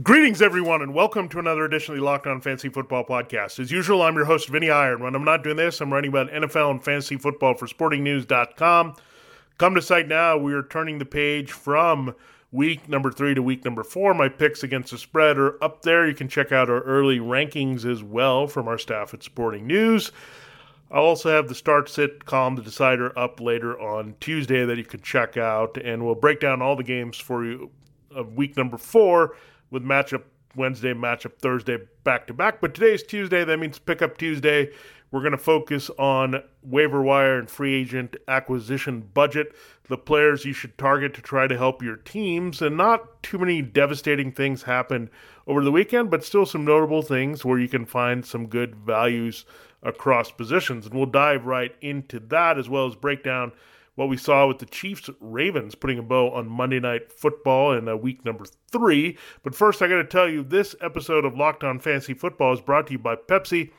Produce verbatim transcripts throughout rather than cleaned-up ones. Greetings, everyone, and welcome to another edition of the Locked On Fantasy Football Podcast. As usual, I'm your host, Vinnie Iyer. When I'm not doing this, I'm writing about N F L and fantasy football for sporting news dot com. Come to site now. We are turning the page from week number three to week number four. My picks against the spread are up there. You can check out our early rankings as well from our staff at Sporting News. I also have the Start Sit column, The Decider, up later on Tuesday that you can check out, and we'll break down all the games for you of week number four, with matchup Wednesday, matchup Thursday, back-to-back. But today's Tuesday. That means Pickup Tuesday. We're going to focus on waiver wire and free agent acquisition budget, the players you should target to try to help your teams, and not too many devastating things happened over the weekend, but still some notable things where you can find some good values across positions. And we'll dive right into that, as well as break down what we saw with the Chiefs-Ravens putting a bow on Monday Night Football in uh, week number three. But first, I got to tell you, this episode of Locked On Fantasy Football is brought to you by Pepsi.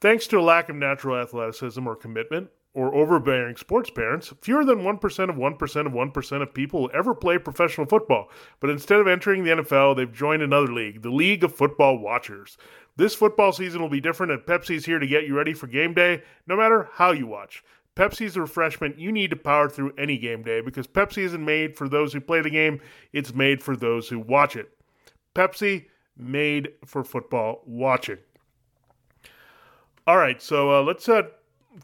Thanks to a lack of natural athleticism or commitment or overbearing sports parents, fewer than one percent of one percent of one percent of people ever play professional football. But instead of entering the N F L, they've joined another league, the League of Football Watchers. This football season will be different, and Pepsi's here to get you ready for game day, no matter how you watch. Pepsi's the refreshment you need to power through any game day, because Pepsi isn't made for those who play the game, it's made for those who watch it. Pepsi, made for football watching. All right, so uh, let's uh,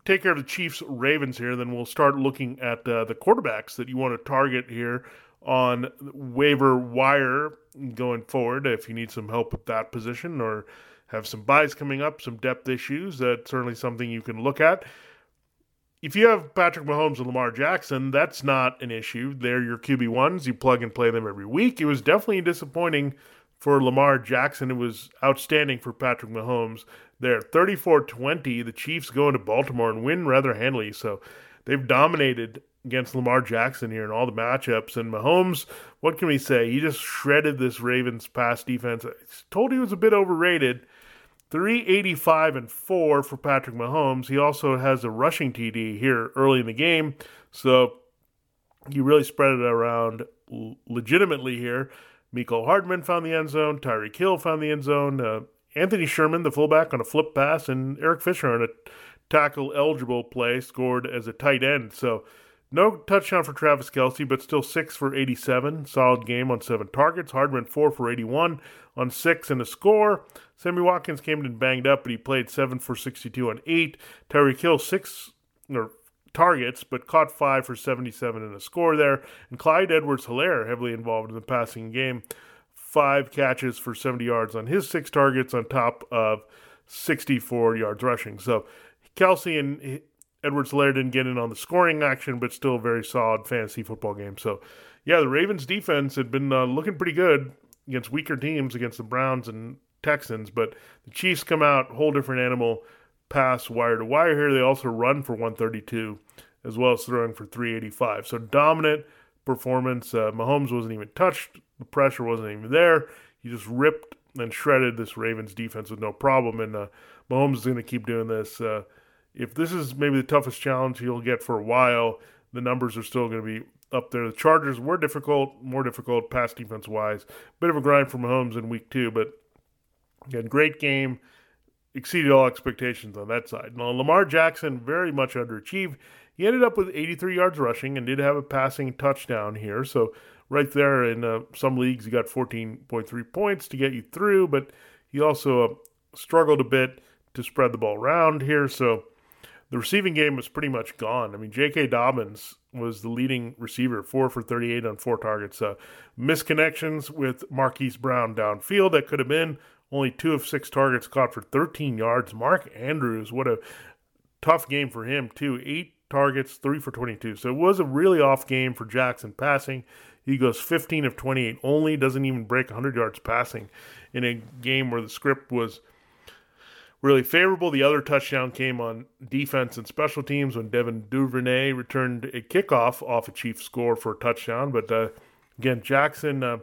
take care of the Chiefs-Ravens here, then we'll start looking at uh, the quarterbacks that you want to target here on waiver wire going forward. If you need some help with that position or have some buys coming up, some depth issues, that's certainly something you can look at. If you have Patrick Mahomes and Lamar Jackson, that's not an issue. They're your Q B ones. You plug and play them every week. It was definitely disappointing for Lamar Jackson. It was outstanding for Patrick Mahomes. They're thirty-four twenty. The Chiefs go into Baltimore and win rather handily. So they've dominated against Lamar Jackson here in all the matchups. And Mahomes, what can we say? He just shredded this Ravens pass defense. I told you he was a bit overrated. three eighty-five and four for Patrick Mahomes. He also has a rushing T D here early in the game, so you really spread it around legitimately here. Mecole Hardman found the end zone. Tyreek Hill found the end zone. Uh, Anthony Sherman, the fullback, on a flip pass, and Eric Fisher on a tackle-eligible play scored as a tight end. So no touchdown for Travis Kelce, but still six for eighty-seven. Solid game on seven targets. Hardman four for eighty-one on six and a score. Sammy Watkins came in banged up, but he played seven for sixty-two on eight. Tyreek Hill, six or, targets, but caught five for seventy-seven and a score there. And Clyde Edwards-Helaire, heavily involved in the passing game, five catches for seventy yards on his six targets on top of sixty-four yards rushing. So Kelce and Edwards-Helaire didn't get in on the scoring action, but still a very solid fantasy football game. So, yeah, the Ravens' defense had been uh, looking pretty good against weaker teams, against the Browns and Texans, but the Chiefs come out, whole different animal, pass wire-to-wire here. They also run for one thirty-two, as well as throwing for three eighty-five. So dominant performance. Uh, Mahomes wasn't even touched. The pressure wasn't even there. He just ripped and shredded this Ravens defense with no problem, and uh, Mahomes is going to keep doing this. Uh, If this is maybe the toughest challenge he'll get for a while, the numbers are still going to be up there. The Chargers were difficult, more difficult pass defense-wise. Bit of a grind for Mahomes in week two, but again, great game. Exceeded all expectations on that side. Now, Lamar Jackson very much underachieved. He ended up with eighty-three yards rushing and did have a passing touchdown here. So right there in uh, some leagues, he got fourteen point three points to get you through, but he also uh, struggled a bit to spread the ball around here, so the receiving game was pretty much gone. I mean, J K. Dobbins was the leading receiver, four for thirty-eight on four targets. Uh, misconnections with Marquise Brown downfield. That could have been only two of six targets caught for thirteen yards. Mark Andrews, what a tough game for him, too. Eight targets, three for twenty-two. So it was a really off game for Jackson passing. He goes fifteen of twenty-eight only, doesn't even break one hundred yards passing in a game where the script was really favorable. The other touchdown came on defense and special teams when Devin Duvernay returned a kickoff off a Chiefs score for a touchdown. But uh, again, Jackson uh,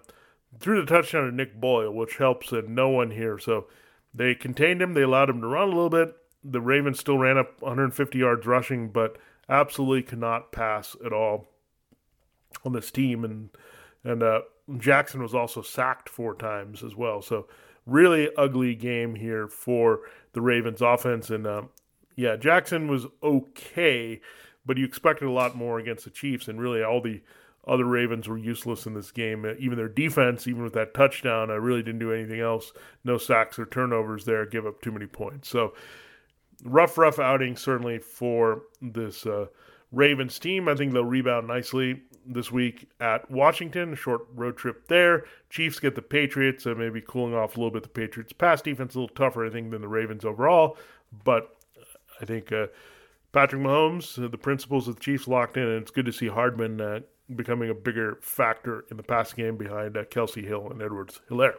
threw the touchdown to Nick Boyle, which helps uh, no one here. So they contained him. They allowed him to run a little bit. The Ravens still ran up one hundred fifty yards rushing, but absolutely could not pass at all on this team. And, and uh, Jackson was also sacked four times as well. So really ugly game here for the Ravens offense. And, um, yeah, Jackson was okay, but you expected a lot more against the Chiefs. And really all the other Ravens were useless in this game. Even their defense, even with that touchdown, I really didn't do anything else. No sacks or turnovers there, give up too many points. So rough, rough outing certainly for this uh, Ravens team. I think they'll rebound nicely this week at Washington, a short road trip there. Chiefs get the Patriots, so maybe cooling off a little bit. The Patriots' pass defense a little tougher, I think, than the Ravens overall. But I think uh, Patrick Mahomes, uh, the principles of the Chiefs locked in, and it's good to see Hardman uh, becoming a bigger factor in the pass game behind uh, Kelce, Hill, and Edwards-Helaire.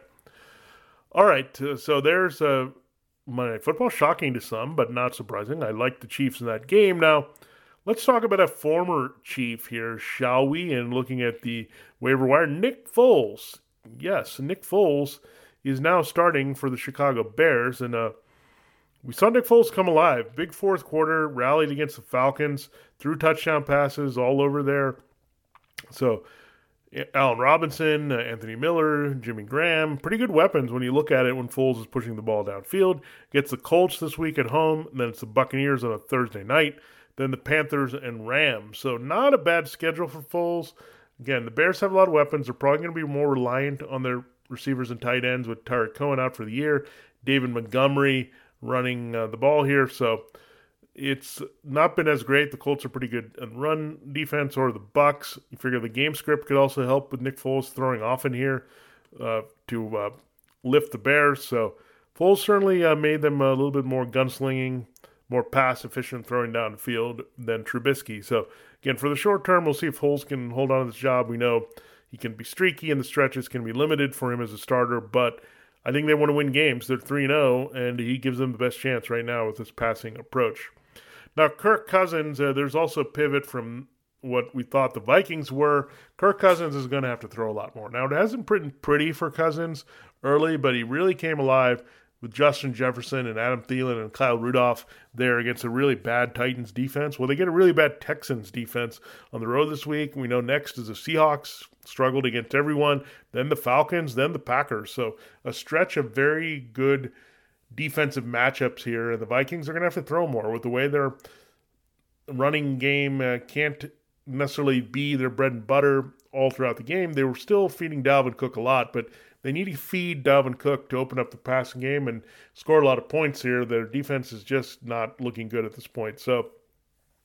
All right, uh, so there's uh, Monday Night Football. Shocking to some, but not surprising. I like the Chiefs in that game. Now, let's talk about a former Chief here, shall we? And looking at the waiver wire, Nick Foles. Yes, Nick Foles is now starting for the Chicago Bears. And uh, we saw Nick Foles come alive. Big fourth quarter, rallied against the Falcons, threw touchdown passes all over there. So Allen Robinson, uh, Anthony Miller, Jimmy Graham, pretty good weapons when you look at it when Foles is pushing the ball downfield. Gets the Colts this week at home, and then it's the Buccaneers on a Thursday night. Then the Panthers and Rams. So not a bad schedule for Foles. Again, the Bears have a lot of weapons. They're probably going to be more reliant on their receivers and tight ends with Tyree Cohen out for the year. David Montgomery running uh, the ball here. So it's not been as great. The Colts are pretty good in run defense, or the Bucs. You figure the game script could also help with Nick Foles throwing often here uh, to uh, lift the Bears. So Foles certainly uh, made them a little bit more gunslinging, more pass-efficient throwing down the field than Trubisky. So, again, for the short term, we'll see if Foles can hold on to this job. We know he can be streaky, and the stretches can be limited for him as a starter, but I think they want to win games. They're three and oh, and he gives them the best chance right now with this passing approach. Now, Kirk Cousins, uh, there's also a pivot from what we thought the Vikings were. Kirk Cousins is going to have to throw a lot more. Now, it hasn't been pretty for Cousins early, but he really came alive with Justin Jefferson and Adam Thielen and Kyle Rudolph there against a really bad Titans defense. Well, they get a really bad Texans defense on the road this week. We know next is the Seahawks, struggled against everyone, then the Falcons, then the Packers. So a stretch of very good defensive matchups here. And the Vikings are going to have to throw more with the way their running game uh, can't necessarily be their bread and butter all throughout the game. They were still feeding Dalvin Cook a lot, but they need to feed Dalvin Cook to open up the passing game and score a lot of points here. Their defense is just not looking good at this point. So,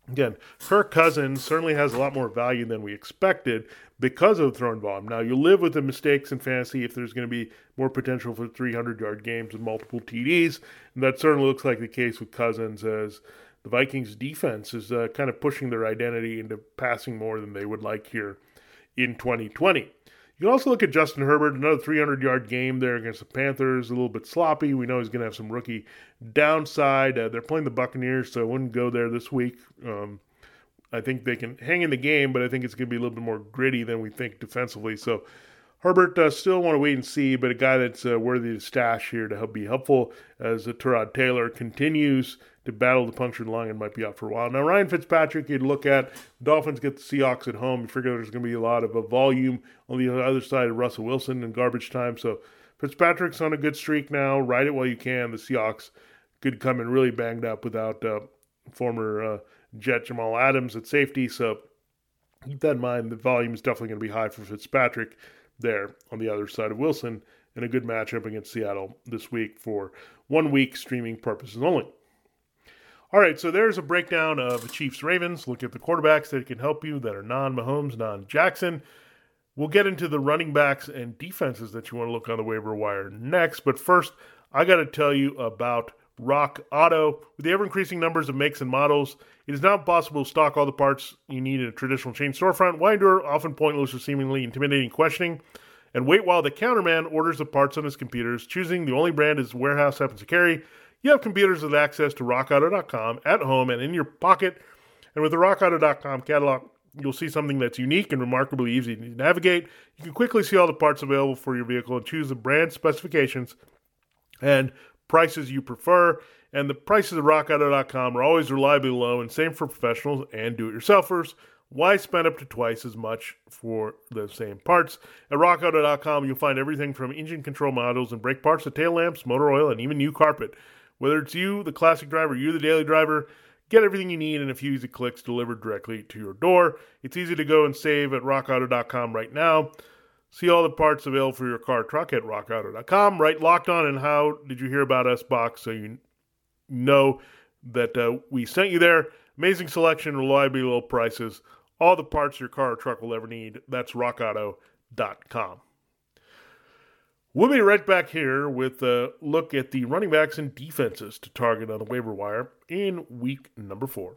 again, Kirk Cousins certainly has a lot more value than we expected because of the throwing volume. Now, you live with the mistakes in fantasy if there's going to be more potential for three hundred-yard games and multiple T Ds. And that certainly looks like the case with Cousins, as the Vikings' defense is uh, kind of pushing their identity into passing more than they would like here in twenty twenty. You can also look at Justin Herbert, another three hundred-yard game there against the Panthers, a little bit sloppy. We know he's going to have some rookie downside. Uh, they're playing the Buccaneers, so I wouldn't go there this week. Um, I think they can hang in the game, but I think it's going to be a little bit more gritty than we think defensively. So Herbert uh, still want to wait and see, but a guy that's uh, worthy to stash here to help be helpful as uh, Tyrod Taylor continues to battle the punctured lung and might be out for a while. Now, Ryan Fitzpatrick, you'd look at Dolphins get the Seahawks at home. You figure there's going to be a lot of a volume on the other side of Russell Wilson and garbage time. So Fitzpatrick's on a good streak now. Ride it while you can. The Seahawks could come in really banged up without uh, former uh, Jet Jamal Adams at safety. So keep that in mind. The volume is definitely going to be high for Fitzpatrick there on the other side of Wilson, and a good matchup against Seattle this week for one week streaming purposes only. All right, so there's a breakdown of the Chiefs-Ravens. Look at the quarterbacks that can help you that are non-Mahomes, non-Jackson. We'll get into the running backs and defenses that you want to look on the waiver wire next. But first, I got to tell you about Rock Auto. With the ever-increasing numbers of makes and models, it is now possible to stock all the parts you need in a traditional chain storefront. Why endure often pointless or seemingly intimidating questioning and wait while the counterman orders the parts on his computers, choosing the only brand his warehouse happens to carry? You have computers with access to rock auto dot com at home and in your pocket. And with the rock auto dot com catalog, you'll see something that's unique and remarkably easy to navigate. You can quickly see all the parts available for your vehicle and choose the brand specifications and prices you prefer. And the prices at rock auto dot com are always reliably low and same for professionals and do-it-yourselfers. Why spend up to twice as much for the same parts? At rock auto dot com, you'll find everything from engine control modules and brake parts to tail lamps, motor oil, and even new carpet. Whether it's you, the classic driver, you, the daily driver, get everything you need in a few easy clicks delivered directly to your door. It's easy to go and save at rock auto dot com right now. See all the parts available for your car or truck at rock auto dot com. Right, Locked On and How Did You Hear About Us box, so you know that uh, we sent you there. Amazing selection, reliably low prices, all the parts your car or truck will ever need. That's rock auto dot com. We'll be right back here with a look at the running backs and defenses to target on the waiver wire in week number four.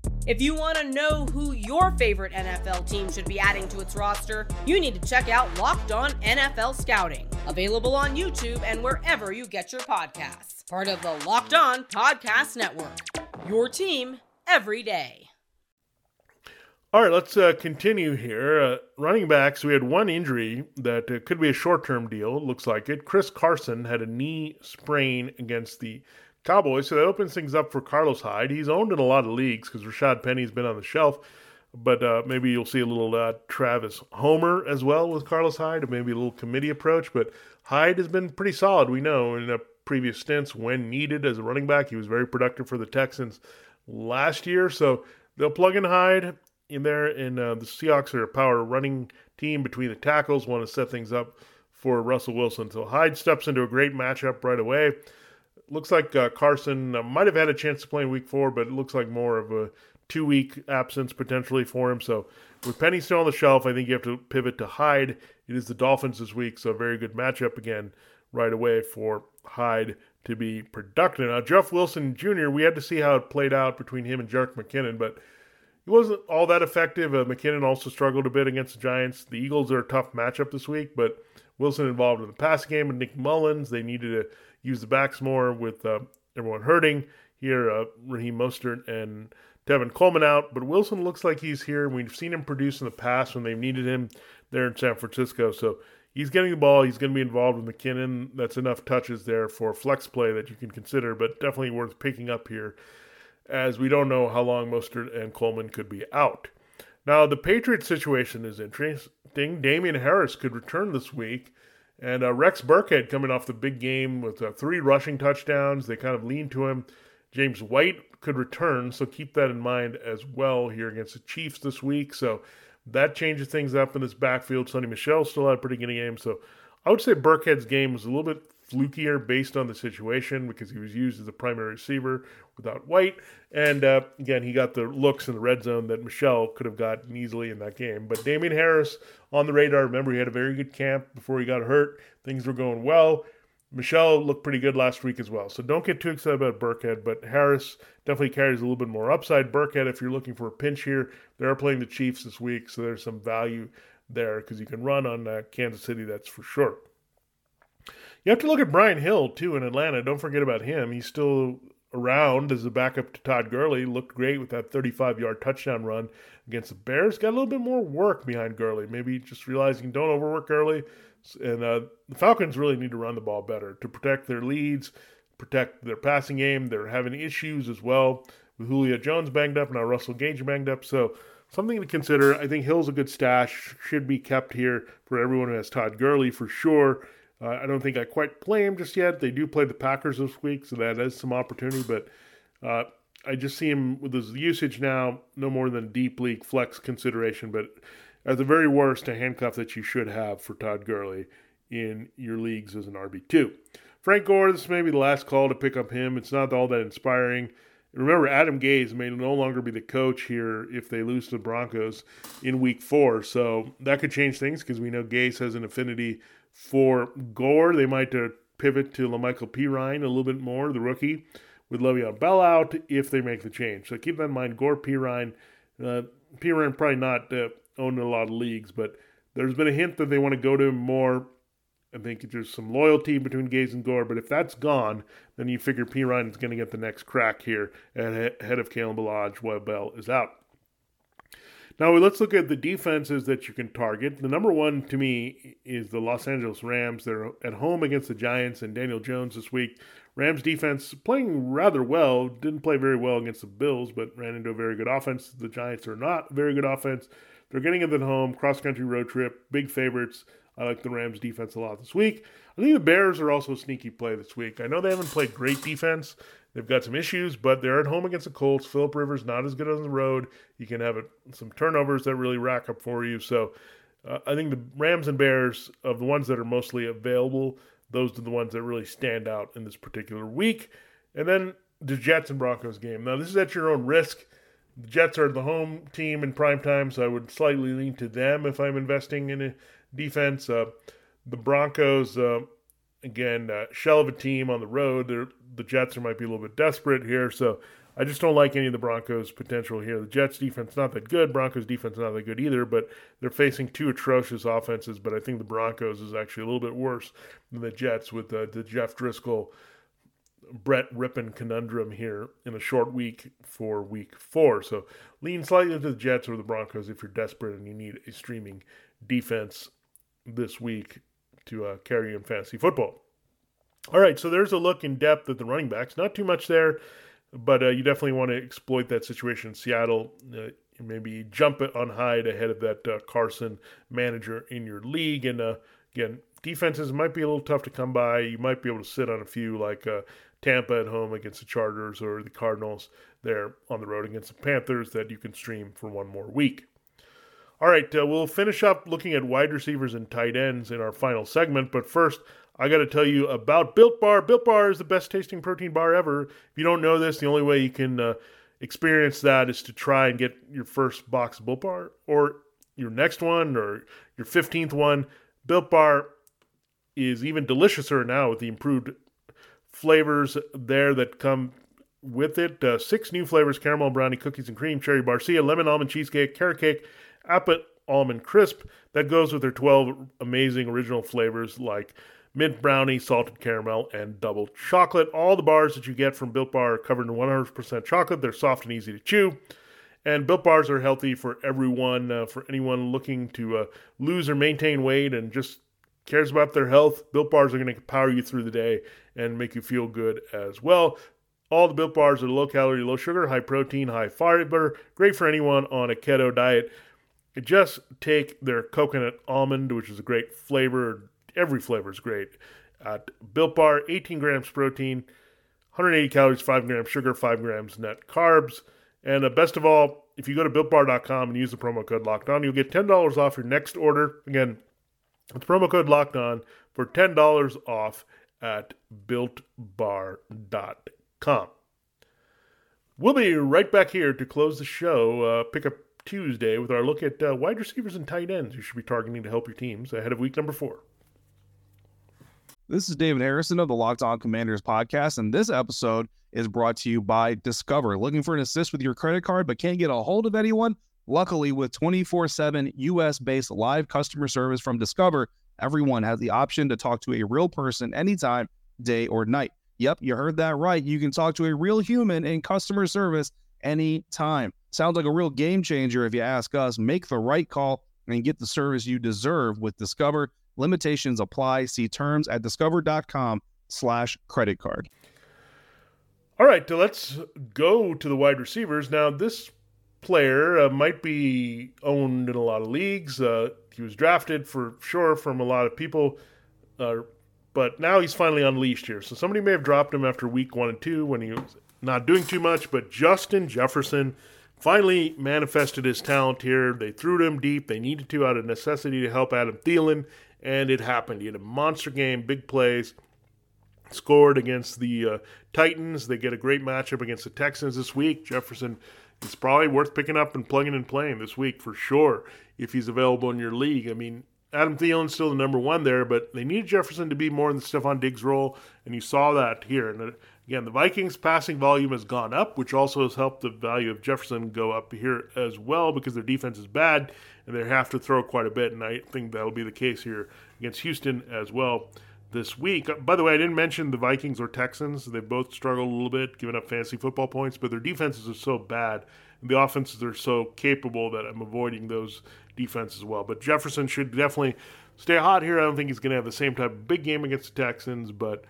If you want to know who your favorite N F L team should be adding to its roster, you need to check out Locked On N F L Scouting, available on YouTube and wherever you get your podcasts. Part of the Locked On Podcast Network, your team every day. All right, let's uh, continue here. Uh, running backs, we had one injury that uh, could be a short-term deal, looks like it. Chris Carson had a knee sprain against the Cowboys, so that opens things up for Carlos Hyde. He's owned in a lot of leagues because Rashad Penny's been on the shelf, but uh, maybe you'll see a little uh, Travis Homer as well with Carlos Hyde, maybe a little committee approach, but Hyde has been pretty solid, we know, in uh, previous stints when needed as a running back. He was very productive for the Texans last year, so they'll plug in Hyde in there, and uh, the Seahawks are a power running team between the tackles, want to set things up for Russell Wilson. So Hyde steps into a great matchup right away. Looks like uh, Carson uh, might have had a chance to play in week four, but it looks like more of a two-week absence potentially for him. So with Penny still on the shelf, I think you have to pivot to Hyde. It is the Dolphins this week, so very good matchup again right away for Hyde to be productive. Now, Jeff Wilson Junior, we had to see how it played out between him and Jerick McKinnon, but he wasn't all that effective. Uh, McKinnon also struggled a bit against the Giants. The Eagles are a tough matchup this week, but Wilson involved in the pass game and Nick Mullins. They needed to use the backs more with uh, everyone hurting. Here, uh, Raheem Mostert and Tevin Coleman out, but Wilson looks like he's here. We've seen him produce in the past when they've needed him there in San Francisco, so he's getting the ball. He's going to be involved with McKinnon. That's enough touches there for flex play that you can consider, but definitely worth picking up here, as we don't know how long Mostert and Coleman could be out. Now, the Patriots situation is interesting. Damian Harris could return this week, and uh, Rex Burkhead coming off the big game with uh, three rushing touchdowns. They kind of lean to him. James White could return, so keep that in mind as well here against the Chiefs this week. So that changes things up in this backfield. Sonny Michel still had a pretty good game, so I would say Burkhead's game was a little bit flukier based on the situation because he was used as a primary receiver without White. And uh, again, he got the looks in the red zone that Michelle could have gotten easily in that game. But Damian Harris on the radar. Remember, he had a very good camp before he got hurt. Things were going well. Michelle looked pretty good last week as well. So don't get too excited about Burkhead, but Harris definitely carries a little bit more upside. Burkhead, if you're looking for a pinch here, they are playing the Chiefs this week, so there's some value there because you can run on uh, Kansas City, that's for sure. You have to look at Brian Hill, too, in Atlanta. Don't forget about him. He's still around as a backup to Todd Gurley. Looked great with that thirty-five-yard touchdown run against the Bears. Got a little bit more work behind Gurley. Maybe just realizing don't overwork Gurley. And uh, the Falcons really need to run the ball better to protect their leads, protect their passing game. They're having issues as well with Julio Jones banged up, now Russell Gage banged up. So something to consider. I think Hill's a good stash, should be kept here for everyone who has Todd Gurley for sure. Uh, I don't think I quite play him just yet. They do play the Packers this week, so that is some opportunity, but uh, I just see him with his usage now, no more than deep league flex consideration, but at the very worst, a handcuff that you should have for Todd Gurley in your leagues as an R B two. Frank Gore, this may be the last call to pick up him. It's not all that inspiring. Remember, Adam Gase may no longer be the coach here if they lose to the Broncos in week four, so that could change things because we know Gase has an affinity for Gore. They might uh, pivot to La'Mical Perine a little bit more, the rookie, with Le'Veon Bell out if they make the change. So keep that in mind, Gore, Perine. Uh, Perine probably not uh, owned in a lot of leagues, but there's been a hint that they want to go to him more. I think there's some loyalty between Gase and Gore, but if that's gone, then you figure Perine is going to get the next crack here ahead of Kalen Ballage while Bell is out. Now let's look at the defenses that you can target. The number one to me is the Los Angeles Rams. They're at home against the Giants and Daniel Jones this week. Rams defense playing rather well. Didn't play very well against the Bills, but ran into a very good offense. The Giants are not a very good offense. They're getting it at home, cross-country road trip, big favorites. I like the Rams defense a lot this week. I think the Bears are also a sneaky play this week. I know they haven't played great defense. They've got some issues, but they're at home against the Colts. Philip Rivers not as good on the road. You can have it, some turnovers that really rack up for you. So uh, I think the Rams and Bears, of the ones that are mostly available, those are the ones that really stand out in this particular week. And then the Jets and Broncos game. Now, this is at your own risk. The Jets are the home team in primetime, so I would slightly lean to them if I'm investing in a defense. Uh, the Broncos, uh, again, uh, shell of a team on the road. They're, the Jets are, might be a little bit desperate here, so I just don't like any of the Broncos' potential here. The Jets' defense not that good. Broncos' defense not that good either, but they're facing two atrocious offenses, but I think the Broncos is actually a little bit worse than the Jets with uh, the Jeff Driscoll, Brett Rippon conundrum here in a short week for week four. So lean slightly to the Jets or the Broncos if you're desperate and you need a streaming defense this week to uh, carry in fantasy football. All right, so there's a look in depth at the running backs. Not too much there, but uh, you definitely want to exploit that situation in Seattle. Uh, maybe jump it on Hyde ahead of that uh, Carson manager in your league. And uh, again, defenses might be a little tough to come by. You might be able to sit on a few like uh, Tampa at home against the Chargers or the Cardinals there on the road against the Panthers that you can stream for one more week. All right, uh, we'll finish up looking at wide receivers and tight ends in our final segment. But first, I got to tell you about Built Bar. Built Bar is the best tasting protein bar ever. If you don't know this, the only way you can uh, experience that is to try and get your first box of Built Bar or your next one or your fifteenth one. Built Bar is even deliciouser now with the improved flavors there that come with it. Uh, six new flavors: caramel brownie, cookies and cream, cherry barcia, lemon almond cheesecake, carrot cake, apple almond crisp. That goes with their twelve amazing original flavors like mint brownie, salted caramel, and double chocolate. All the bars that you get from Built Bar are covered in one hundred percent chocolate. They're soft and easy to chew. And Built Bars are healthy for everyone, uh, for anyone looking to uh, lose or maintain weight and just cares about their health. Built Bars are going to power you through the day and make you feel good as well. All the Built Bars are low-calorie, low-sugar, high-protein, high-fiber, great for anyone on a keto diet. Just take their coconut almond, which is a great flavor. Every flavor is great. At Built Bar, eighteen grams protein, one hundred eighty calories, five grams sugar, five grams net carbs. And uh, best of all, if you go to built bar dot com and use the promo code LOCKEDON, you'll get ten dollars off your next order. Again, it's promo code LOCKEDON for ten dollars off at built bar dot com. We'll be right back here to close the show, uh, pick up Tuesday, with our look at uh, wide receivers and tight ends you should be targeting to help your teams ahead of week number four. This is David Harrison of the Locked On Commanders podcast, and this episode is brought to you by Discover. Looking for an assist with your credit card but can't get a hold of anyone? Luckily, with twenty-four seven U S-based live customer service from Discover, everyone has the option to talk to a real person anytime, day or night. Yep, you heard that right. You can talk to a real human in customer service anytime. Sounds like a real game changer if you ask us. Make the right call and get the service you deserve with Discover. Limitations apply. See terms at discover.com slash credit card. All right, so let's go to the wide receivers. Now, this player, uh, might be owned in a lot of leagues. Uh, he was drafted for sure from a lot of people, uh, but now he's finally unleashed here. So somebody may have dropped him after week one and two when he was not doing too much, but Justin Jefferson finally manifested his talent here. They threw him deep. They needed to out of necessity to help Adam Thielen, and it happened. He had a monster game, big plays, scored against the uh, Titans. They get a great matchup against the Texans this week. Jefferson is probably worth picking up and plugging and playing this week for sure if he's available in your league. I mean, Adam Thielen's still the number one there, but they need Jefferson to be more in the Stephon Diggs role, and you saw that here. And again, the Vikings' passing volume has gone up, which also has helped the value of Jefferson go up here as well because their defense is bad, and they have to throw quite a bit, and I think that'll be the case here against Houston as well this week. By the way, I didn't mention the Vikings or Texans. They both struggled a little bit, giving up fantasy football points, but their defenses are so bad, and the offenses are so capable that I'm avoiding those defenses as well. But Jefferson should definitely stay hot here. I don't think he's going to have the same type of big game against the Texans, but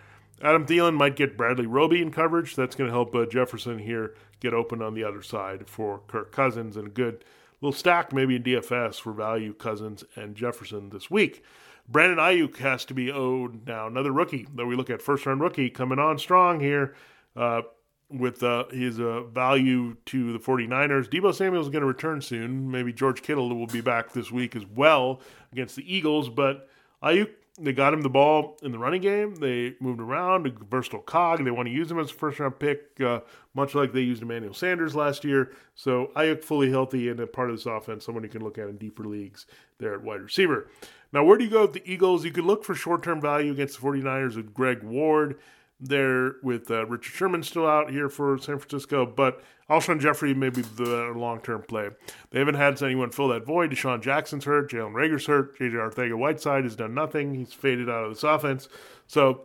Adam Thielen might get Bradley Roby in coverage. That's going to help uh, Jefferson here get open on the other side for Kirk Cousins, and a good little stack maybe in D F S for value Cousins and Jefferson this week. Brandon Ayuk has to be owed now. Another rookie that we look at, first-round rookie, coming on strong here uh, with uh, his uh, value to the 49ers. Deebo Samuel is going to return soon. Maybe George Kittle will be back this week as well against the Eagles. But Ayuk, they got him the ball in the running game. They moved around, a versatile cog. They want to use him as a first-round pick, uh, much like they used Emmanuel Sanders last year. So Ayuk fully healthy and a part of this offense, someone you can look at in deeper leagues there at wide receiver. Now, where do you go with the Eagles? You could look for short-term value against the 49ers with Greg Ward there, with uh, Richard Sherman still out here for San Francisco, but Alshon Jeffrey may be the long-term play. They haven't had anyone fill that void. Deshaun Jackson's hurt. Jalen Reagor's hurt. J J Arcega-Whiteside has done nothing. He's faded out of this offense. So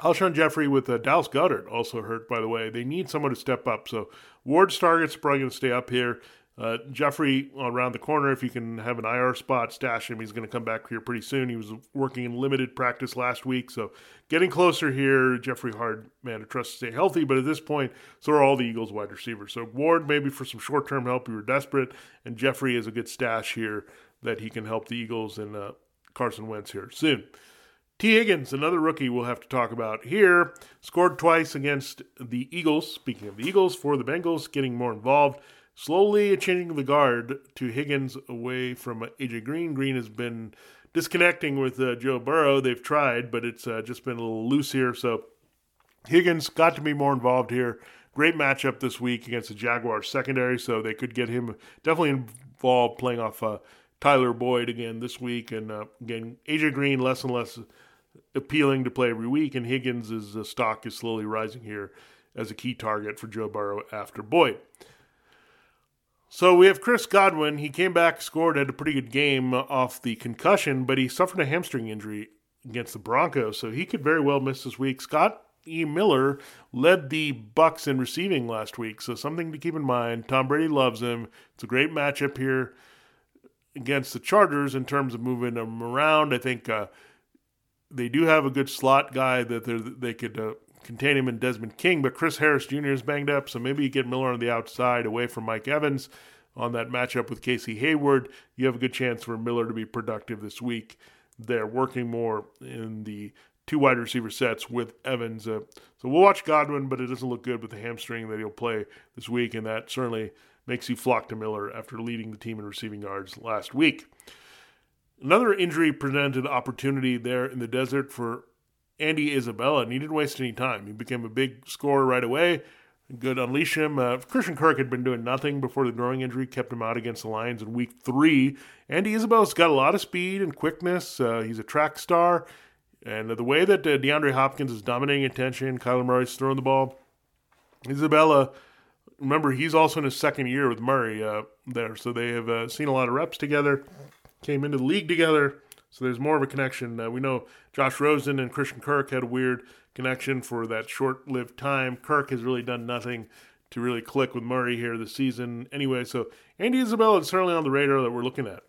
Alshon Jeffrey with uh, Dallas Goedert also hurt, by the way. They need someone to step up. So Ward's targets are probably going to stay up here. Uh, Jeffrey around the corner, if you can have an I R spot, stash him. He's going to come back here pretty soon. He was working in limited practice last week, so getting closer here. Jeffrey Hardman to trust to stay healthy, but at this point, so are all the Eagles wide receivers. So Ward maybe for some short-term help, you were desperate, and Jeffrey is a good stash here that he can help the Eagles and uh, Carson Wentz here soon. T. Higgins, another rookie we'll have to talk about here, scored twice against the Eagles. Speaking of the Eagles, for the Bengals, getting more involved. Slowly changing the guard to Higgins away from A J. Green. Green has been disconnecting with uh, Joe Burrow. They've tried, but it's uh, just been a little loose here. So Higgins got to be more involved here. Great matchup this week against the Jaguars secondary, so they could get him definitely involved playing off uh, Tyler Boyd again this week. And uh, again, A J. Green less and less appealing to play every week, and Higgins' uh, stock is slowly rising here as a key target for Joe Burrow after Boyd. So we have Chris Godwin. He came back, scored, had a pretty good game off the concussion, but he suffered a hamstring injury against the Broncos, so he could very well miss this week. Scott E. Miller led the Bucs in receiving last week, so something to keep in mind. Tom Brady loves him. It's a great matchup here against the Chargers in terms of moving them around. I think uh, they do have a good slot guy that they could uh, contain him in Desmond King, but Chris Harris Junior is banged up, so maybe you get Miller on the outside away from Mike Evans on that matchup with Casey Hayward. You have a good chance for Miller to be productive this week. They're working more in the two wide receiver sets with Evans. Uh, so we'll watch Godwin, but it doesn't look good with the hamstring that he'll play this week, and that certainly makes you flock to Miller after leading the team in receiving yards last week. Another injury presented opportunity there in the desert for Andy Isabella, and he didn't waste any time. He became a big scorer right away. Good unleash him. Uh, Christian Kirk had been doing nothing before the growing injury, kept him out against the Lions in week three. Andy Isabella's got a lot of speed and quickness. Uh, he's a track star. And the way that uh, DeAndre Hopkins is dominating attention, Kyler Murray's throwing the ball. Isabella, remember, he's also in his second year with Murray uh, there. So they have uh, seen a lot of reps together, came into the league together. So there's more of a connection. Uh, we know Josh Rosen and Christian Kirk had a weird connection for that short-lived time. Kirk has really done nothing to really click with Murray here this season. Anyway, so Andy Isabella is certainly on the radar that we're looking at.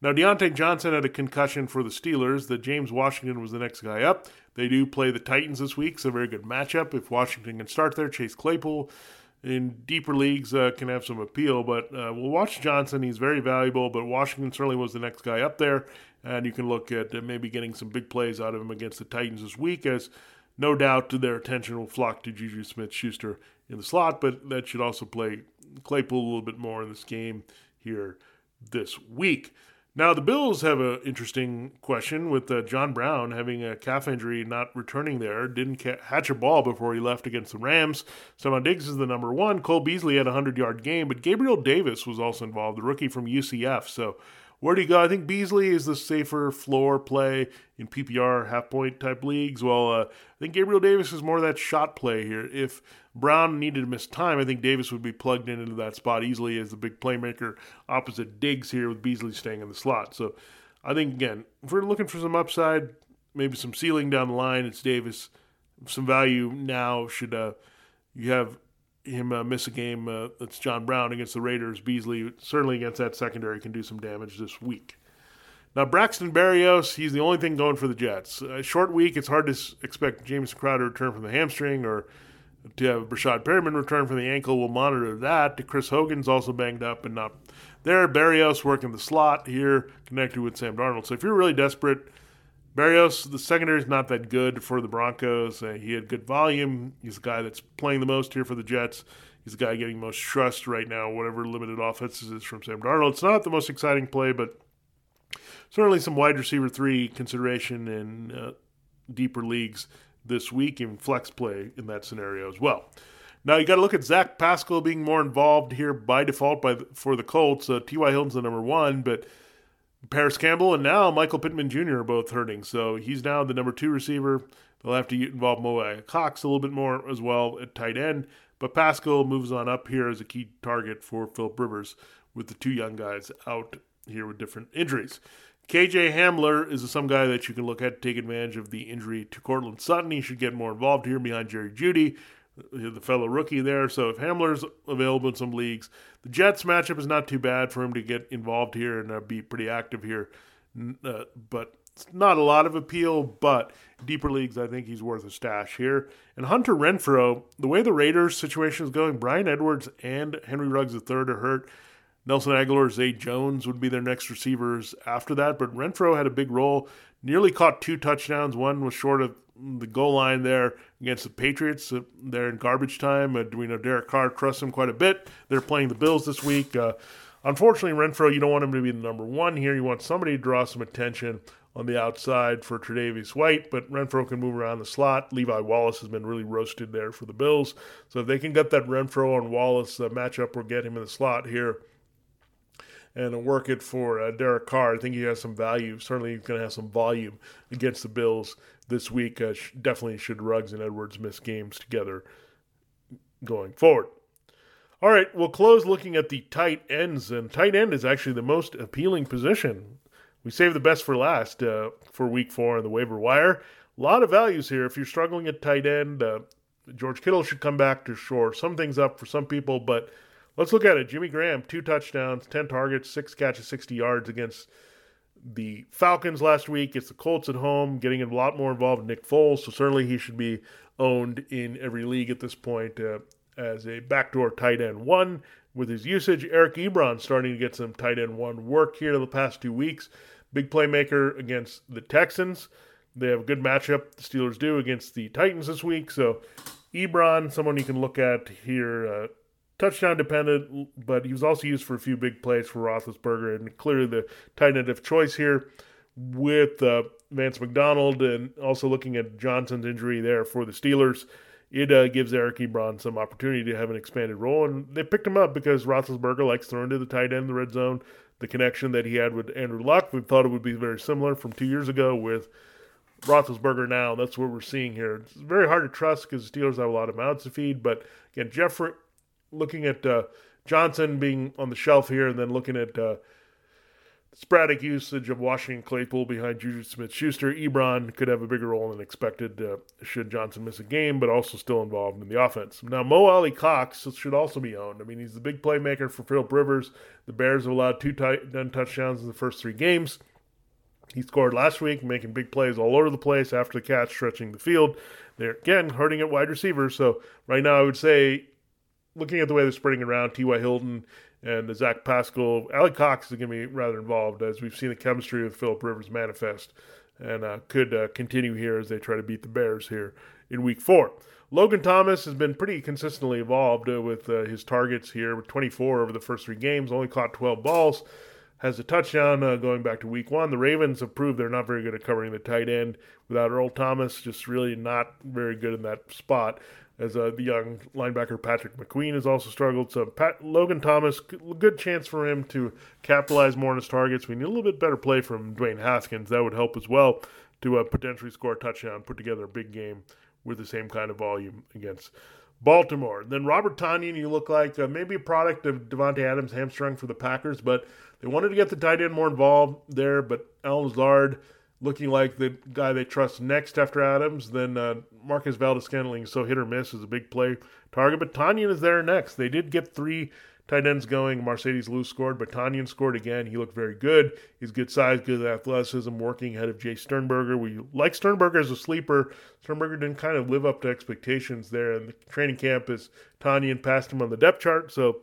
Now, Deontay Johnson had a concussion for the Steelers. The James Washington was the next guy up. They do play the Titans this week, so very good matchup. If Washington can start there, Chase Claypool in deeper leagues uh, can have some appeal. But uh, we'll watch Johnson. He's very valuable, but Washington certainly was the next guy up there. And you can look at uh, maybe getting some big plays out of him against the Titans this week, as no doubt their attention will flock to Juju Smith-Schuster in the slot, but that should also play Claypool a little bit more in this game here this week. Now, the Bills have an interesting question with uh, John Brown having a calf injury, not returning there. Didn't ca- hatch a ball before he left against the Rams. Stephon Diggs is the number one. Cole Beasley had a hundred-yard game, but Gabriel Davis was also involved, the rookie from U C F. So where do you go? I think Beasley is the safer floor play in P P R, half-point type leagues. Well, uh, I think Gabriel Davis is more of that shot play here. If Brown needed to miss time, I think Davis would be plugged in into that spot easily as the big playmaker opposite Diggs here, with Beasley staying in the slot. So I think, again, if we're looking for some upside, maybe some ceiling down the line, it's Davis. Some value now should uh, you have him uh, miss a game. Uh, that's John Brown against the Raiders. Beasley, certainly against that secondary, can do some damage this week. Now, Braxton Berrios, he's the only thing going for the Jets. A short week, it's hard to s- expect James Crowder to return from the hamstring or to have Brashad Perriman return from the ankle. We'll monitor that. Chris Hogan's also banged up and not there. Berrios working the slot here, connected with Sam Darnold. So if you're really desperate, Berrios, the secondary is not that good for the Broncos. Uh, he had good volume. He's the guy that's playing the most here for the Jets. He's the guy getting most trust right now, whatever limited offenses is from Sam Darnold. It's not the most exciting play, but certainly some wide receiver three consideration in uh, deeper leagues this week, and flex play in that scenario as well. Now, you got to look at Zach Pascal being more involved here by default by the, for the Colts. Uh, T Y Hilton's the number one, but Paris Campbell and now Michael Pittman Junior are both hurting. So he's now the number two receiver. They'll have to involve Mo Cox a little bit more as well at tight end. But Pascal moves on up here as a key target for Philip Rivers, with the two young guys out here with different injuries. K J Hamler is some guy that you can look at to take advantage of the injury to Cortland Sutton. He should get more involved here behind Jerry Jeudy, the fellow rookie there. So if Hamler's available in some leagues, the Jets matchup is not too bad for him to get involved here and uh, be pretty active here. Uh, but it's not a lot of appeal, but deeper leagues, I think he's worth a stash here. And Hunter Renfrow, the way the Raiders situation is going, Bryan Edwards and Henry Ruggs the third are hurt. Nelson Aguilar, Zay Jones would be their next receivers after that. But Renfrow had a big role, nearly caught two touchdowns. One was short of the goal line there against the Patriots. Uh, they're in garbage time. Uh, we know Derek Carr trusts him quite a bit. They're playing the Bills this week. Uh, unfortunately, Renfrow, you don't want him to be the number one here. You want somebody to draw some attention on the outside for Tre'Davious White, but Renfrow can move around the slot. Levi Wallace has been really roasted there for the Bills. So if they can get that Renfrow and Wallace uh, matchup, we'll get him in the slot here and work it for uh, Derek Carr. I think he has some value. Certainly he's going to have some volume against the Bills this week. Uh, sh- definitely should Ruggs and Edwards miss games together going forward. All right, we'll close looking at the tight ends. And tight end is actually the most appealing position. We saved the best for last uh, for week four on the waiver wire. A lot of values here. If you're struggling at tight end, uh, George Kittle should come back to shore some things up for some people, but let's look at it. Jimmy Graham, two touchdowns, ten targets, six catches, sixty yards against the Falcons last week. It's the Colts at home, getting a lot more involved in Nick Foles, so certainly he should be owned in every league at this point uh, as a backdoor tight end one. With his usage, Eric Ebron starting to get some tight end one work here the past two weeks. Big playmaker against the Texans. They have a good matchup, the Steelers do, against the Titans this week. So Ebron, someone you can look at here, uh, touchdown dependent, but he was also used for a few big plays for Roethlisberger, and clearly the tight end of choice here with uh, Vance McDonald, and also looking at Johnson's injury there for the Steelers. It uh, gives Eric Ebron some opportunity to have an expanded role, and they picked him up because Roethlisberger likes throwing to the tight end in the red zone. The connection that he had with Andrew Luck, we thought it would be very similar from two years ago with Roethlisberger now. That's what we're seeing here. It's very hard to trust because the Steelers have a lot of mouths to feed, but again, Jeffrey... Looking at uh, Johnson being on the shelf here, and then looking at uh, sporadic usage of Washington Claypool behind Juju Smith-Schuster, Ebron could have a bigger role than expected uh, should Johnson miss a game, but also still involved in the offense. Now, Mo Ali Cox should also be owned. I mean, he's the big playmaker for Philip Rivers. The Bears have allowed two tight end touchdowns in the first three games. He scored last week, making big plays all over the place after the catch, stretching the field. They're, again, hurting at wide receiver, so right now I would say looking at the way they're spreading around, T Y. Hilton and the Zach Pascal, Alec Cox is going to be rather involved, as we've seen the chemistry with Philip Rivers manifest, and uh, could uh, continue here as they try to beat the Bears here in week four. Logan Thomas has been pretty consistently involved uh, with uh, his targets here, with twenty-four over the first three games, only caught twelve balls, has a touchdown uh, going back to week one. The Ravens have proved they're not very good at covering the tight end without Earl Thomas, just really not very good in that spot, as uh, the young linebacker Patrick McQueen has also struggled. So Pat, Logan Thomas, good chance for him to capitalize more on his targets. We need a little bit better play from Dwayne Haskins. That would help as well to uh, potentially score a touchdown, put together a big game with the same kind of volume against Baltimore. Then Robert Tonyan, you look like uh, maybe a product of Devontae Adams hamstrung for the Packers, but they wanted to get the tight end more involved there, but Allen Lazard looking like the guy they trust next after Adams. Then uh, Marquez Valdes-Scantling is so hit or miss, is a big play target, but Tonyan is there next. They did get three tight ends going. Mercedes Lewis scored, but Tonyan scored again. He looked very good. He's good size, good athleticism, working ahead of Jay Sternberger. We like Sternberger as a sleeper. Sternberger didn't kind of live up to expectations there in the training camp, as Tonyan passed him on the depth chart. So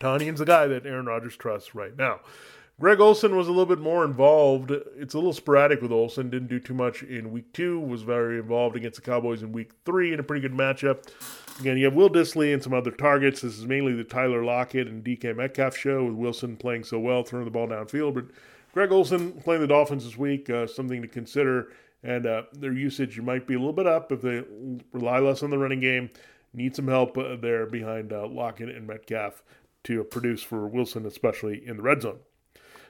Tonyan's the guy that Aaron Rodgers trusts right now. Greg Olsen was a little bit more involved. It's a little sporadic with Olsen. Didn't do too much in week two. Was very involved against the Cowboys in week three in a pretty good matchup. Again, you have Will Dissly and some other targets. This is mainly the Tyler Lockett and D K Metcalf show, with Wilson playing so well, throwing the ball downfield. But Greg Olsen playing the Dolphins this week, uh, something to consider. And uh, their usage might be a little bit up if they rely less on the running game. Need some help uh, there behind uh, Lockett and Metcalf to uh, produce for Wilson, especially in the red zone.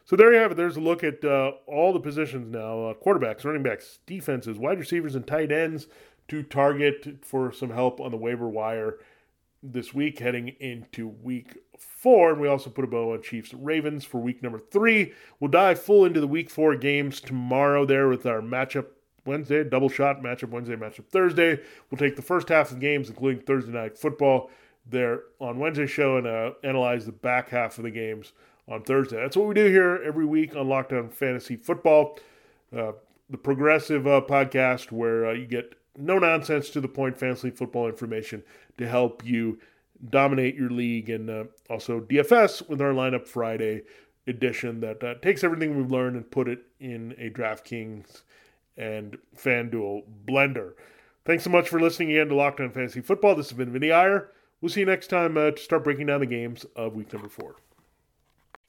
So there you have it. There's a look at uh, all the positions now. Uh, quarterbacks, running backs, defenses, wide receivers, and tight ends to target for some help on the waiver wire this week heading into week four. And we also put a bow on Chiefs Ravens for week number three. We'll dive full into the week four games tomorrow there with our matchup Wednesday, double shot matchup Wednesday, matchup Thursday. We'll take the first half of the games, including Thursday night football, there on Wednesday's show, and uh, analyze the back half of the games on Thursday. That's what we do here every week on Locked On Fantasy Football, uh, the progressive uh, podcast where uh, you get no-nonsense, to-the-point fantasy football information to help you dominate your league, and uh, also D F S with our Lineup Friday edition that uh, takes everything we've learned and put it in a DraftKings and FanDuel blender. Thanks so much for listening again to Locked On Fantasy Football. This has been Vinnie Iyer. We'll see you next time uh, to start breaking down the games of week number four.